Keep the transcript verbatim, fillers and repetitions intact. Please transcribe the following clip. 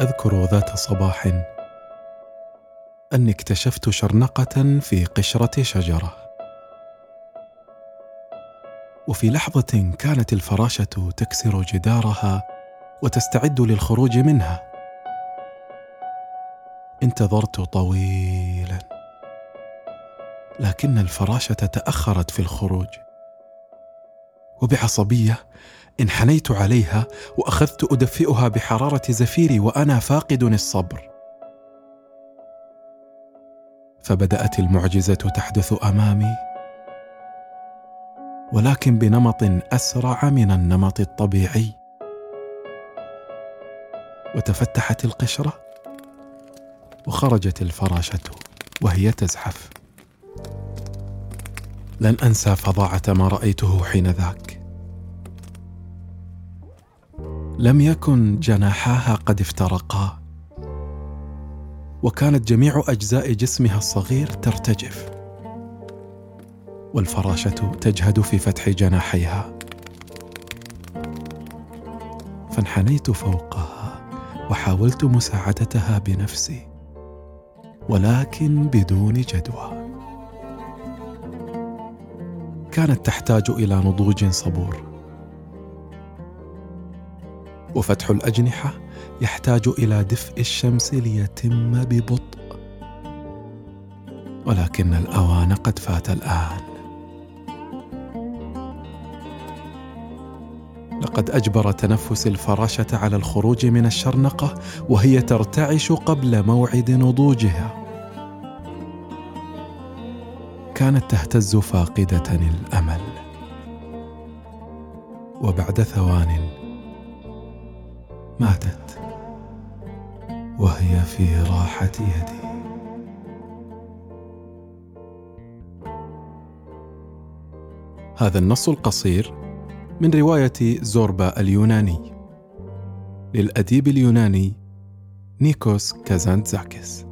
أذكر ذات صباح أني اكتشفت شرنقة في قشرة شجرة، وفي لحظة كانت الفراشة تكسر جدارها وتستعد للخروج منها. انتظرت طويلا، لكن الفراشة تأخرت في الخروج، وبعصبية انحنيت عليها وأخذت أدفئها بحرارة زفيري وأنا فاقد الصبر. فبدأت المعجزة تحدث أمامي، ولكن بنمط أسرع من النمط الطبيعي. وتفتحت القشرة وخرجت الفراشة وهي تزحف. لن أنسى فظاعة ما رأيته حين ذاك. لم يكن جناحاها قد افترقا، وكانت جميع أجزاء جسمها الصغير ترتجف، والفراشة تجهد في فتح جناحيها. فانحنيت فوقها وحاولت مساعدتها بنفسي، ولكن بدون جدوى. كانت تحتاج إلى نضوج صبور، وفتح الأجنحة يحتاج إلى دفء الشمس ليتم ببطء، ولكن الأوان قد فات الآن. لقد أجبر تنفس الفراشة على الخروج من الشرنقة وهي ترتعش قبل موعد نضوجها. كانت تهتز فاقدة الأمل، وبعد ثوان ماتت وهي في راحة يدي. هذا النص القصير من رواية زوربا اليوناني للأديب اليوناني نيكوس كازانتزاكيس.